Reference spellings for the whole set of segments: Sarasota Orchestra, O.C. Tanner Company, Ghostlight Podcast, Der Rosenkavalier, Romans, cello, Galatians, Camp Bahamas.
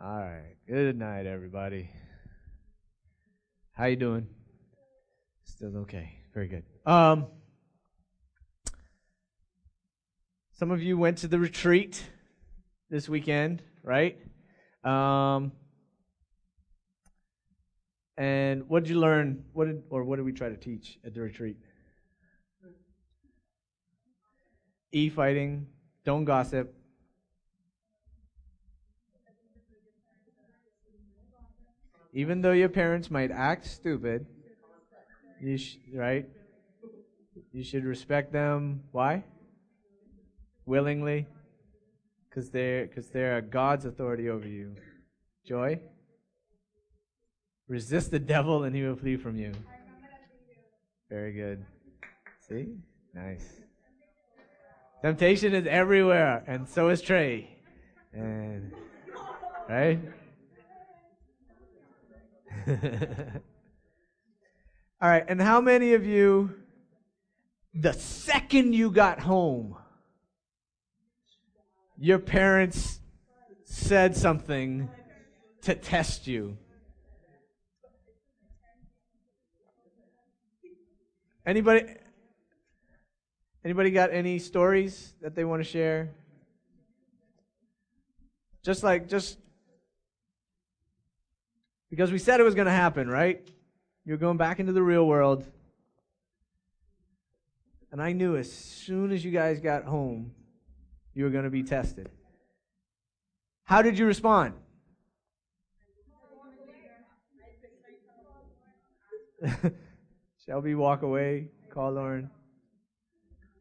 All right. Good night, everybody. How you doing? Still okay. Very good. Some of you went to the retreat this weekend, right? And what did you learn? What did we try to teach at the retreat? E-fighting. Don't gossip. Even though your parents might act stupid, right? You should respect them. Why? Willingly, because they're God's authority over you. Joy. Resist the devil, and he will flee from you. Very good. See? Nice. Temptation is everywhere, and so is Trey. And right? All right, and how many of you, the second you got home, your parents said something to test you? Anybody got any stories that they want to share? Just because we said it was going to happen, right? You're going back into the real world. And I knew as soon as you guys got home, you were going to be tested. How did you respond? Shelby, walk away. Call Lauren.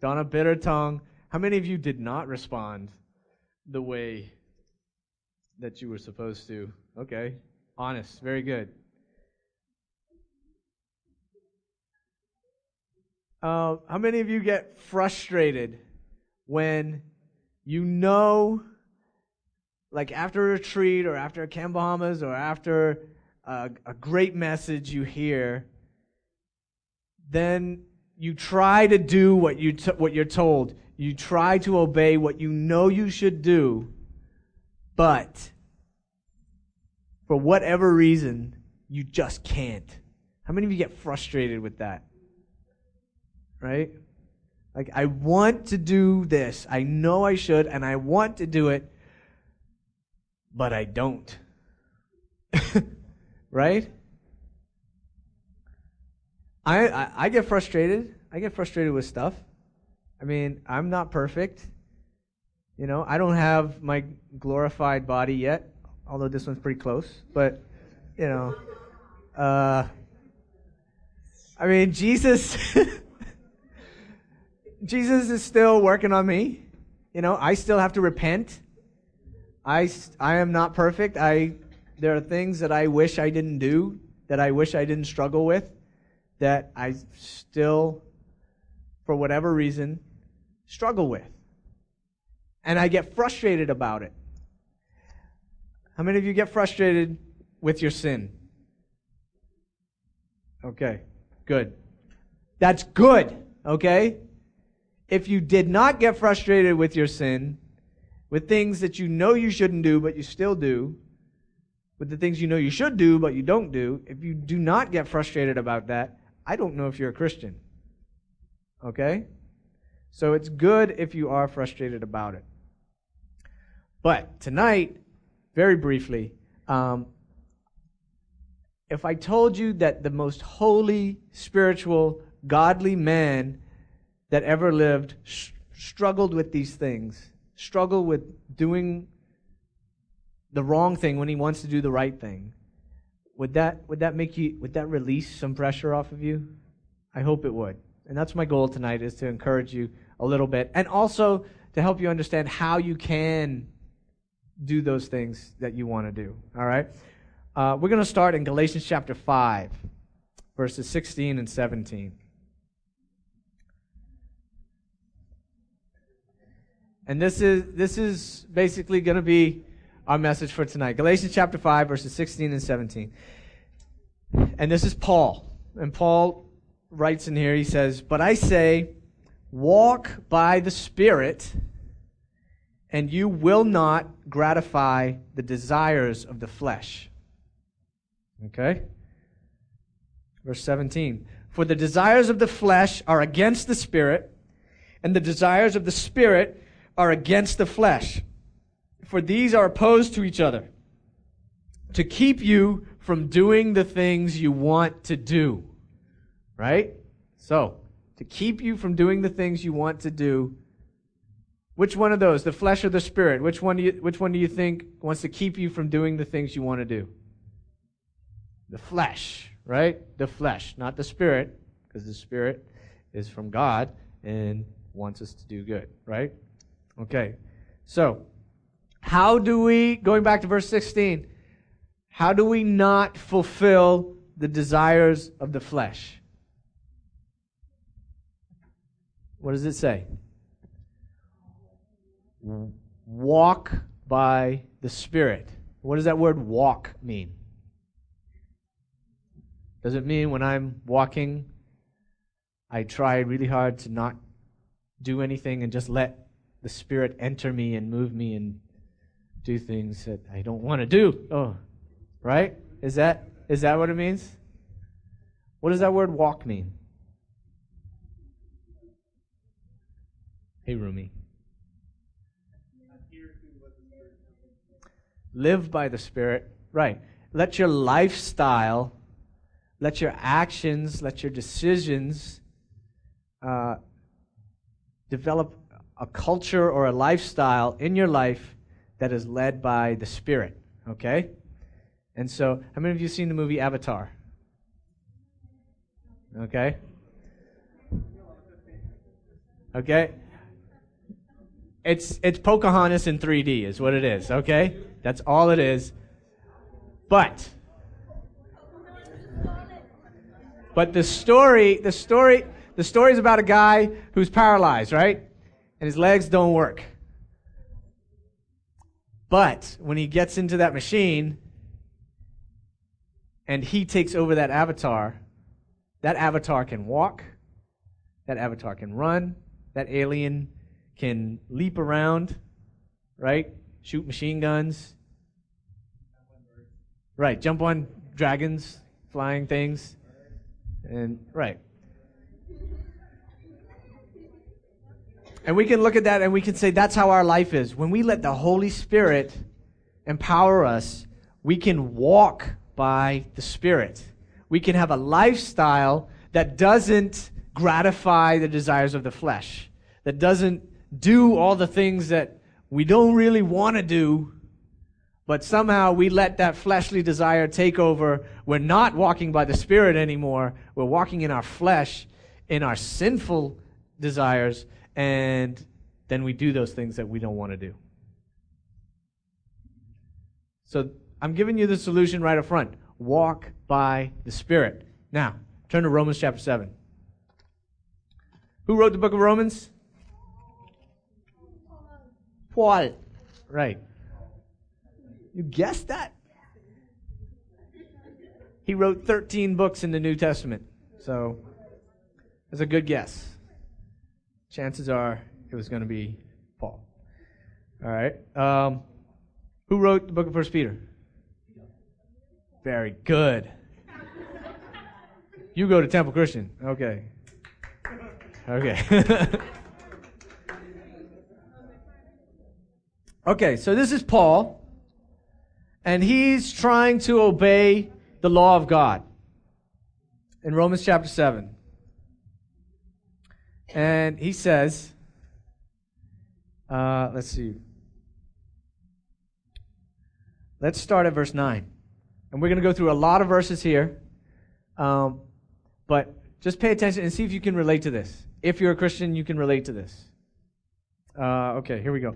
Donna, bitter tongue. How many of you did not respond the way that you were supposed to? Okay. Honest. Very good. How many of you get frustrated when you know, like after a retreat or after a Camp Bahamas or after a great message you hear, then you try to do what you're told. You try to obey what you know you should do, but for whatever reason, you just can't. How many of you get frustrated with that? Right? Like, I want to do this. I know I should, and I want to do it, but I don't. Right? I get frustrated. I get frustrated with stuff. I mean, I'm not perfect. You know, I don't have my glorified body yet, although this one's pretty close. But, you know, I mean, Jesus is still working on me. You know, I still have to repent. I am not perfect. There are things that I wish I didn't do, that I wish I didn't struggle with, that I still, for whatever reason, struggle with. And I get frustrated about it. How many of you get frustrated with your sin? Okay, good. That's good, okay? If you did not get frustrated with your sin, with things that you know you shouldn't do but you still do, with the things you know you should do but you don't do, if you do not get frustrated about that, I don't know if you're a Christian. Okay? So it's good if you are frustrated about it. But tonight, very briefly, if I told you that the most holy, spiritual, godly man that ever lived struggled with these things, struggled with doing the wrong thing when he wants to do the right thing, would that release some pressure off of you? I hope it would. And that's my goal tonight, is to encourage you a little bit, and also to help you understand how you can do those things that you want to do. All right? We're going to start in Galatians chapter 5, verses 16 and 17. And this is basically going to be our message for tonight. Galatians chapter 5, verses 16 and 17. And this is Paul. And Paul writes in here, he says, "But I say, walk by the Spirit, and you will not gratify the desires of the flesh. Okay? Verse 17. For the desires of the flesh are against the Spirit, and the desires of the Spirit are against the flesh. For these are opposed to each other, to keep you from doing the things you want to do. Right? So, to keep you from doing the things you want to do. Which one of those, the flesh or the Spirit? Which one do you think wants to keep you from doing the things you want to do? The flesh, right? The flesh, not the Spirit, because the Spirit is from God and wants us to do good, right? Okay, so how do we, going back to verse 16, how do we not fulfill the desires of the flesh? What does it say? Walk by the Spirit. What does that word walk mean? Does it mean when I'm walking, I try really hard to not do anything and just let the Spirit enter me and move me and do things that I don't want to do? Oh, right? Is that what it means? What does that word walk mean? Hey, Rumi. Live by the Spirit. Right. Let your lifestyle, let your actions, let your decisions develop a culture or a lifestyle in your life that is led by the Spirit. Okay? And so, how many of you have seen the movie Avatar? Okay? Okay? It's Pocahontas in 3D is what it is. Okay? That's all it is. But the story is about a guy who's paralyzed, right? And his legs don't work. But when he gets into that machine and he takes over that avatar can walk, that avatar can run, that alien can leap around, right? Shoot machine guns. Right, jump on dragons, flying things, and right. And we can look at that and we can say that's how our life is. When we let the Holy Spirit empower us, we can walk by the Spirit. We can have a lifestyle that doesn't gratify the desires of the flesh, that doesn't do all the things that we don't really want to do. But somehow we let that fleshly desire take over. We're not walking by the Spirit anymore. We're walking in our flesh, in our sinful desires, and then we do those things that we don't want to do. So I'm giving you the solution right up front. Walk by the Spirit. Now, turn to Romans chapter 7. Who wrote the book of Romans? Paul. Right. You guessed that? He wrote 13 books in the New Testament. So, that's a good guess. Chances are it was going to be Paul. All right. Who wrote the book of 1 Peter? Very good. You go to Temple Christian. Okay. Okay. Okay, so this is Paul. And he's trying to obey the law of God in Romans chapter 7. And he says, let's see. Let's start at verse 9. And we're going to go through a lot of verses here. But just pay attention and see if you can relate to this. If you're a Christian, you can relate to this. Okay, here we go.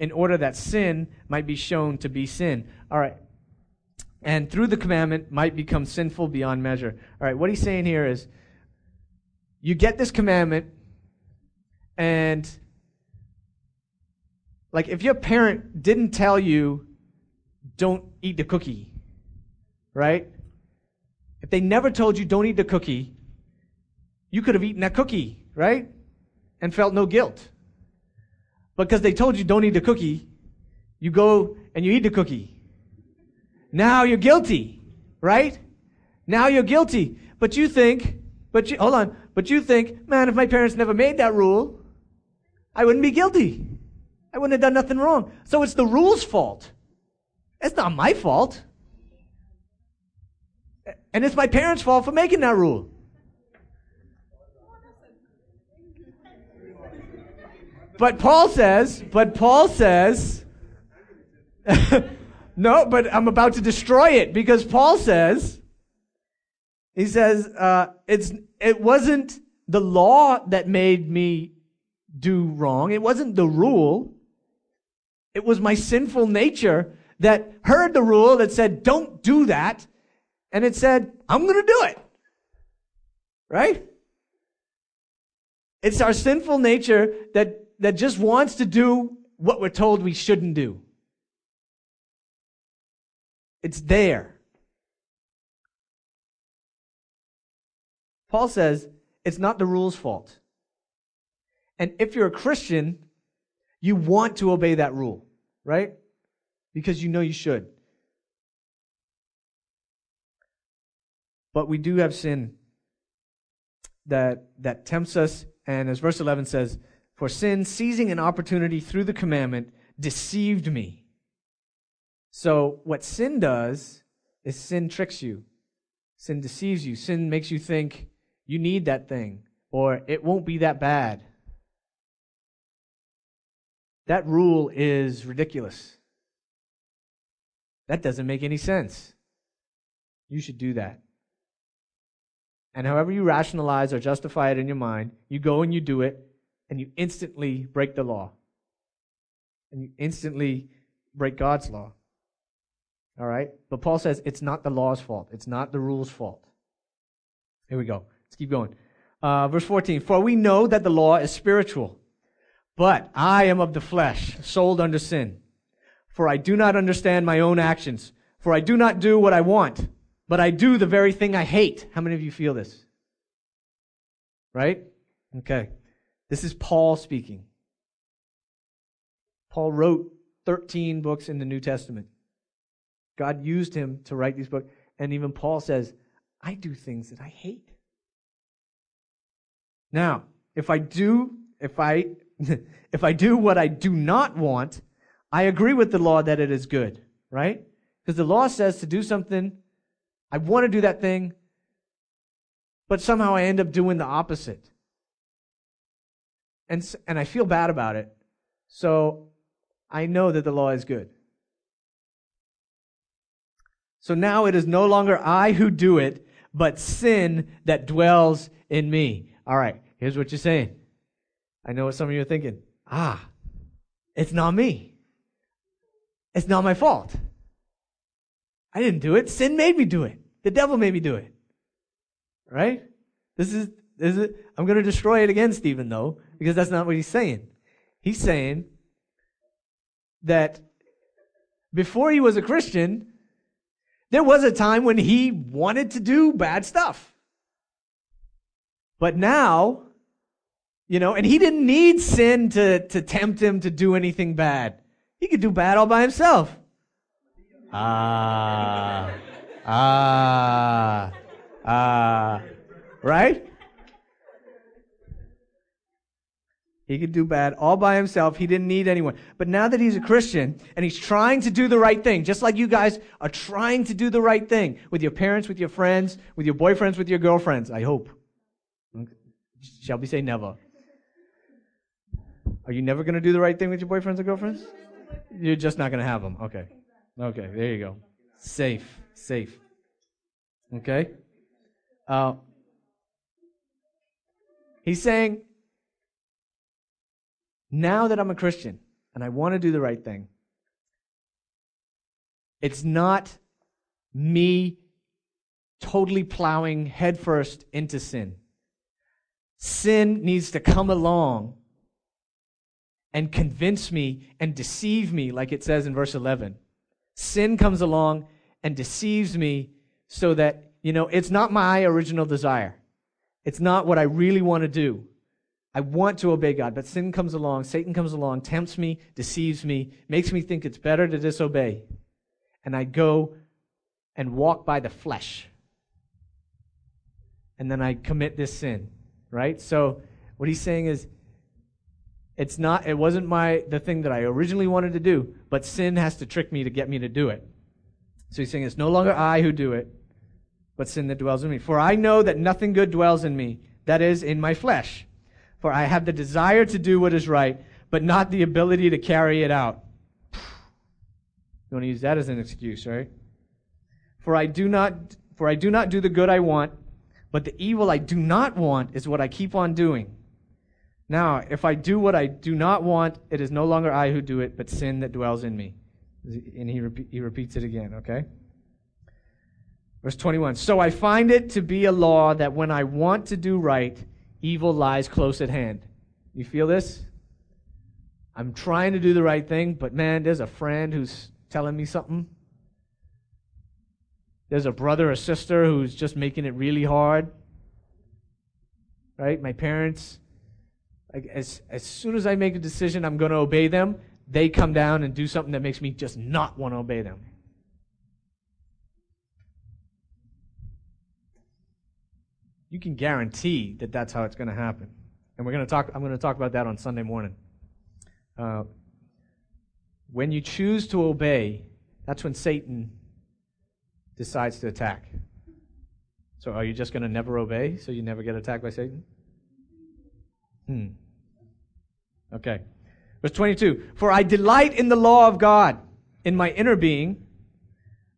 in order that sin might be shown to be sin. All right. And through the commandment might become sinful beyond measure. All right, what he's saying here is you get this commandment, and like if your parent didn't tell you don't eat the cookie, right? If they never told you don't eat the cookie, you could have eaten that cookie, right? And felt no guilt. Because they told you don't eat the cookie, you go and you eat the cookie. Now you're guilty, right? Now you're guilty. But you think, but you think, man, if my parents never made that rule, I wouldn't be guilty. I wouldn't have done nothing wrong. So it's the rule's fault. It's not my fault. And it's my parents' fault for making that rule. But Paul says, no, but I'm about to destroy it, because Paul says, it wasn't the law that made me do wrong. It wasn't the rule. It was my sinful nature that heard the rule that said, don't do that. And it said, I'm going to do it. Right? It's our sinful nature that just wants to do what we're told we shouldn't do. It's there. Paul says it's not the rule's fault. And if you're a Christian, you want to obey that rule, right? Because you know you should. But we do have sin that tempts us, and as verse 11 says, for sin, seizing an opportunity through the commandment, deceived me. So what sin does is sin tricks you. Sin deceives you. Sin makes you think you need that thing, or it won't be that bad. That rule is ridiculous. That doesn't make any sense. You should do that. And however you rationalize or justify it in your mind, you go and you do it, and you instantly break the law. And you instantly break God's law. All right? But Paul says it's not the law's fault. It's not the rule's fault. Here we go. Let's keep going. Verse 14, for we know that the law is spiritual, but I am of the flesh, sold under sin. For I do not understand my own actions. For I do not do what I want, but I do the very thing I hate. How many of you feel this? Right? Okay. This is Paul speaking. Paul wrote 13 books in the New Testament. God used him to write these books. And even Paul says, I do things that I hate. Now, if I do what I do not want, I agree with the law that it is good, right? Because the law says to do something, I want to do that thing, but somehow I end up doing the opposite. And I feel bad about it. So I know that the law is good. So now it is no longer I who do it, but sin that dwells in me. All right, here's what you're saying. I know what some of you are thinking. It's not me. It's not my fault. I didn't do it. Sin made me do it. The devil made me do it. Right? This is I'm going to destroy it again, Stephen, though, because that's not what he's saying. He's saying that before he was a Christian, there was a time when he wanted to do bad stuff. But now, and he didn't need sin to tempt him to do anything bad. He could do bad all by himself. Right? He could do bad all by himself. He didn't need anyone. But now that he's a Christian and he's trying to do the right thing, just like you guys are trying to do the right thing with your parents, with your friends, with your boyfriends, with your girlfriends, I hope. Shall we say never? Are you never going to do the right thing with your boyfriends or girlfriends? You're just not going to have them. Okay, there you go. Safe. Okay? He's saying, now that I'm a Christian, and I want to do the right thing. It's not me totally plowing headfirst into sin. Sin needs to come along and convince me and deceive me, like it says in verse 11. Sin comes along and deceives me so that, it's not my original desire. It's not what I really want to do. I want to obey God, but sin comes along, Satan comes along, tempts me, deceives me, makes me think it's better to disobey. And I go and walk by the flesh. And then I commit this sin, right? So what he's saying is, it wasn't the thing that I originally wanted to do, but sin has to trick me to get me to do it. So he's saying it's no longer I who do it, but sin that dwells in me. For I know that nothing good dwells in me, that is, in my flesh. For I have the desire to do what is right, but not the ability to carry it out. You want to use that as an excuse, right? For I do not do the good I want, but the evil I do not want is what I keep on doing. Now, if I do what I do not want, it is no longer I who do it, but sin that dwells in me. And he repeats it again, okay? Verse 21, so I find it to be a law that when I want to do right, evil lies close at hand. You feel this? I'm trying to do the right thing, but man, there's a friend who's telling me something. There's a brother or sister who's just making it really hard. Right? My parents, like as soon as I make a decision I'm going to obey them, they come down and do something that makes me just not want to obey them. You can guarantee that that's how it's going to happen. And I'm going to talk about that on Sunday morning. When you choose to obey, that's when Satan decides to attack. So are you just going to never obey so you never get attacked by Satan? Okay. Verse 22, for I delight in the law of God in my inner being,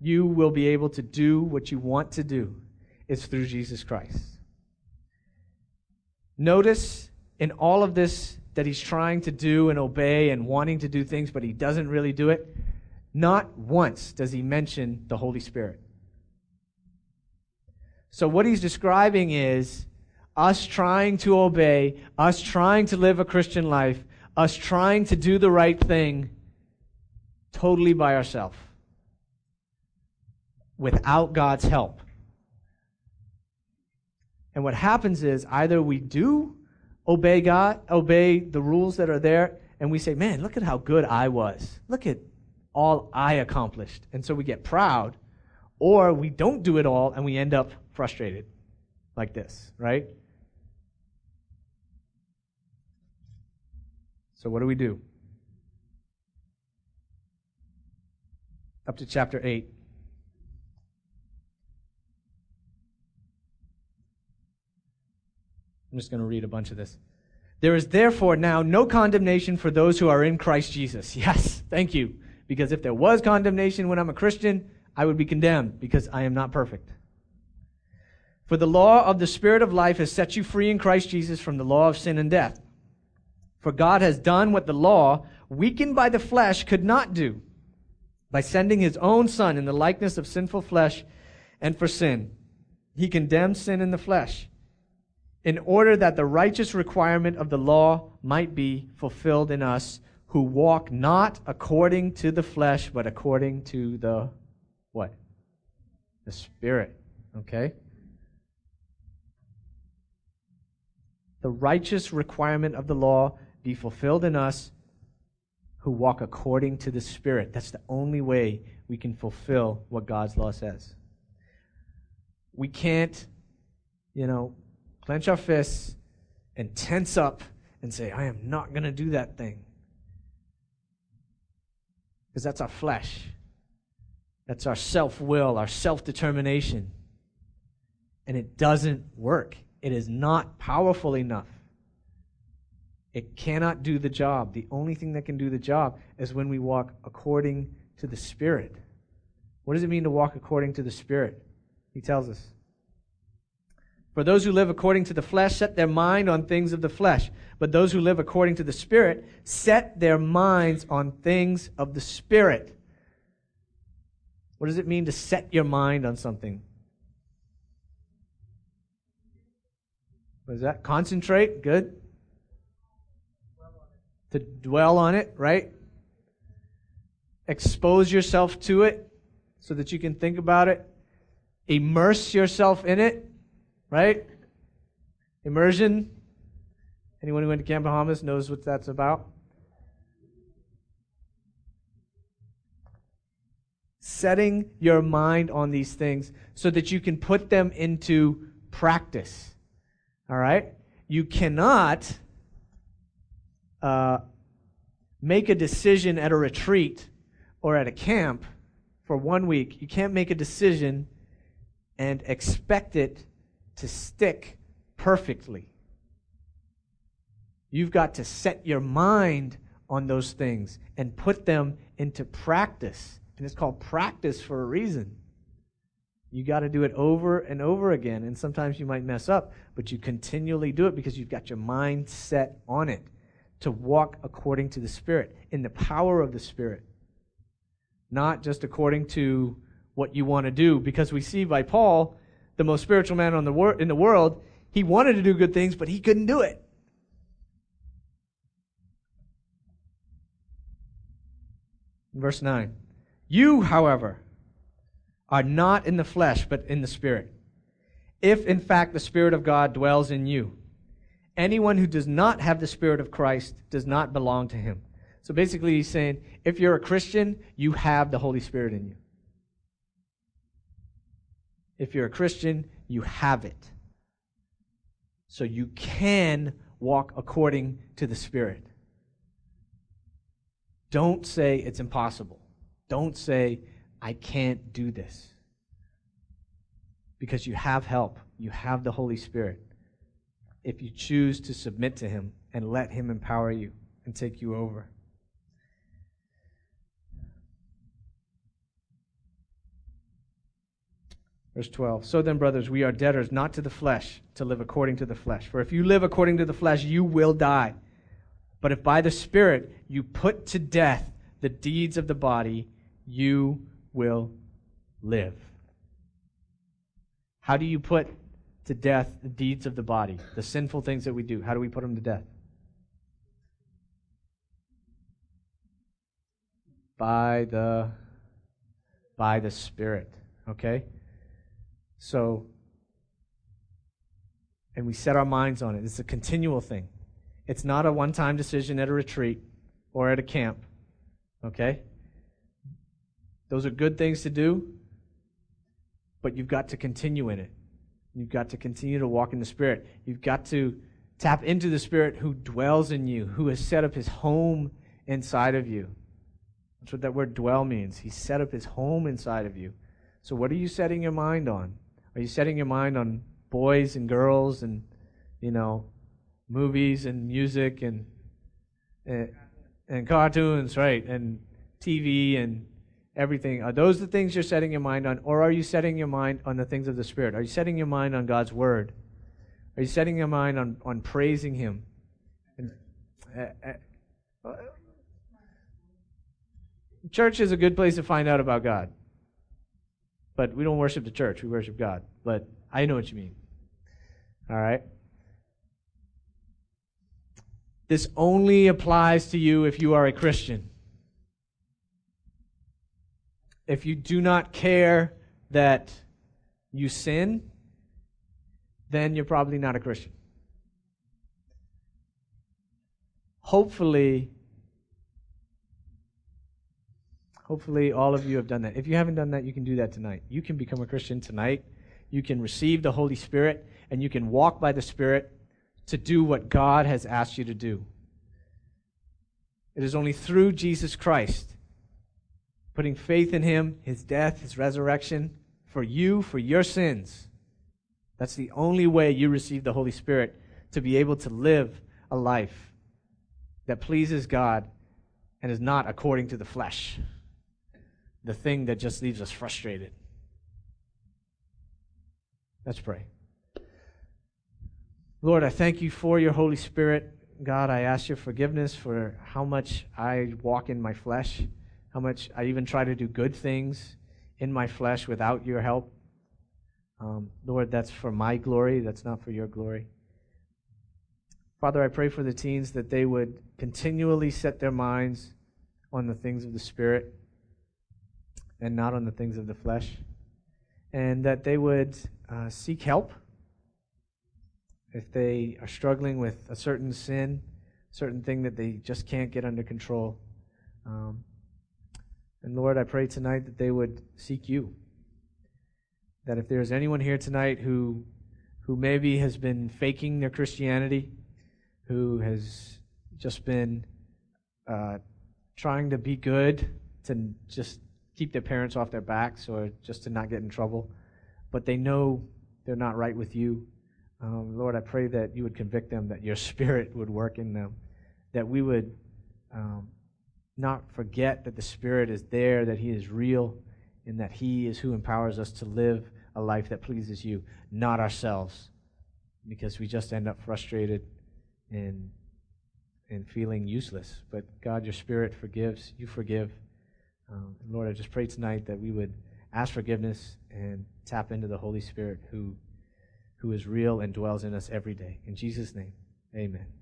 you will be able to do what you want to do is through Jesus Christ. Notice in all of this that he's trying to do and obey and wanting to do things, but he doesn't really do it. Not once does he mention the Holy Spirit. So what he's describing is us trying to obey, us trying to live a Christian life, us trying to do the right thing totally by ourselves, without God's help. And what happens is either we do obey God, obey the rules that are there, and we say, man, look at how good I was. Look at all I accomplished. And so we get proud, or we don't do it all and we end up frustrated like this, right? So what do we do? Up to chapter 8. I'm just going to read a bunch of this. There is therefore now no condemnation for those who are in Christ Jesus. Yes, thank you. Because if there was condemnation when I'm a Christian, I would be condemned because I am not perfect. For the law of the Spirit of life has set you free in Christ Jesus from the law of sin and death. For God has done what the law, weakened by the flesh, could not do by sending His own Son in the likeness of sinful flesh and for sin. He condemned sin in the flesh, in order that the righteous requirement of the law might be fulfilled in us who walk not according to the flesh, but according to the, what? The Spirit, okay? The righteous requirement of the law be fulfilled in us who walk according to the Spirit. That's the only way we can fulfill what God's law says. We can't, clench our fists and tense up and say, I am not going to do that thing. because that's our flesh. That's our self-will, our self-determination. And it doesn't work. It is not powerful enough. It cannot do the job. The only thing that can do the job is when we walk according to the Spirit. What does it mean to walk according to the Spirit? He tells us. For those who live according to the flesh set their mind on things of the flesh, but those who live according to the Spirit set their minds on things of the Spirit. What does it mean to set your mind on something? What is that? Concentrate? Good. To dwell on it, right? Expose yourself to it so that you can think about it. Immerse yourself in it. Right? Immersion. Anyone who went to Camp Bahamas knows what that's about. Setting your mind on these things so that you can put them into practice. All right? You cannot make a decision at a retreat or at a camp for 1 week. You can't make a decision and expect it to stick perfectly. You've got to set your mind on those things and put them into practice. And it's called practice for a reason. You got to do it over and over again. And sometimes you might mess up, but you continually do it because you've got your mind set on it to walk according to the Spirit, in the power of the Spirit, not just according to what you want to do. Because we see by Paul, the most spiritual man in the world, he wanted to do good things, but he couldn't do it. Verse 9. You, however, are not in the flesh, but in the Spirit, if in fact the Spirit of God dwells in you. Anyone who does not have the Spirit of Christ does not belong to him. So basically he's saying, if you're a Christian, you have the Holy Spirit in you. If you're a Christian, you have it. So you can walk according to the Spirit. Don't say it's impossible. Don't say, I can't do this. Because you have help. You have the Holy Spirit. If you choose to submit to Him and let Him empower you and take you over. Verse 12, so then, brothers, we are debtors not to the flesh to live according to the flesh. For if you live according to the flesh, you will die. But if by the Spirit you put to death the deeds of the body, you will live. How do you put to death the deeds of the body, the sinful things that we do? How do we put them to death? By the Spirit, okay? So, and we set our minds on it. It's a continual thing. It's not a one-time decision at a retreat or at a camp, okay? Those are good things to do, but you've got to continue in it. You've got to continue to walk in the Spirit. You've got to tap into the Spirit who dwells in you, who has set up His home inside of you. That's what that word dwell means. He set up His home inside of you. So what are you setting your mind on? Are you setting your mind on boys and girls and, movies and music and cartoons, right, and TV and everything? Are those the things you're setting your mind on, or are you setting your mind on the things of the Spirit? Are you setting your mind on God's Word? Are you setting your mind on praising Him? Church is a good place to find out about God. But we don't worship the church, we worship God. But I know what you mean. All right? This only applies to you if you are a Christian. If you do not care that you sin, then you're probably not a Christian. Hopefully all of you have done that. If you haven't done that, you can do that tonight. You can become a Christian tonight. You can receive the Holy Spirit, and you can walk by the Spirit to do what God has asked you to do. It is only through Jesus Christ putting faith in him, his death, his resurrection, for you, for your sins. That's the only way you receive the Holy Spirit, to be able to live a life that pleases God and is not according to the flesh, the thing that just leaves us frustrated. Let's pray. Lord, I thank you for your Holy Spirit. God, I ask your forgiveness for how much I walk in my flesh, how much I even try to do good things in my flesh without your help. Lord, that's for my glory. That's not for your glory. Father, I pray for the teens that they would continually set their minds on the things of the Spirit and not on the things of the flesh, and that they would seek help if they are struggling with a certain sin, certain thing that they just can't get under control. And Lord, I pray tonight that they would seek you, that if there's anyone here tonight who maybe has been faking their Christianity, who has just been trying to be good, to just keep their parents off their backs or just to not get in trouble, but they know they're not right with you, Lord, I pray that you would convict them, that your Spirit would work in them, that we would not forget that the Spirit is there, that he is real, and that he is who empowers us to live a life that pleases you, not ourselves, because we just end up frustrated and feeling useless. But God, your Spirit forgives, you forgive. And Lord, I just pray tonight that we would ask forgiveness and tap into the Holy Spirit who is real and dwells in us every day. In Jesus' name, amen.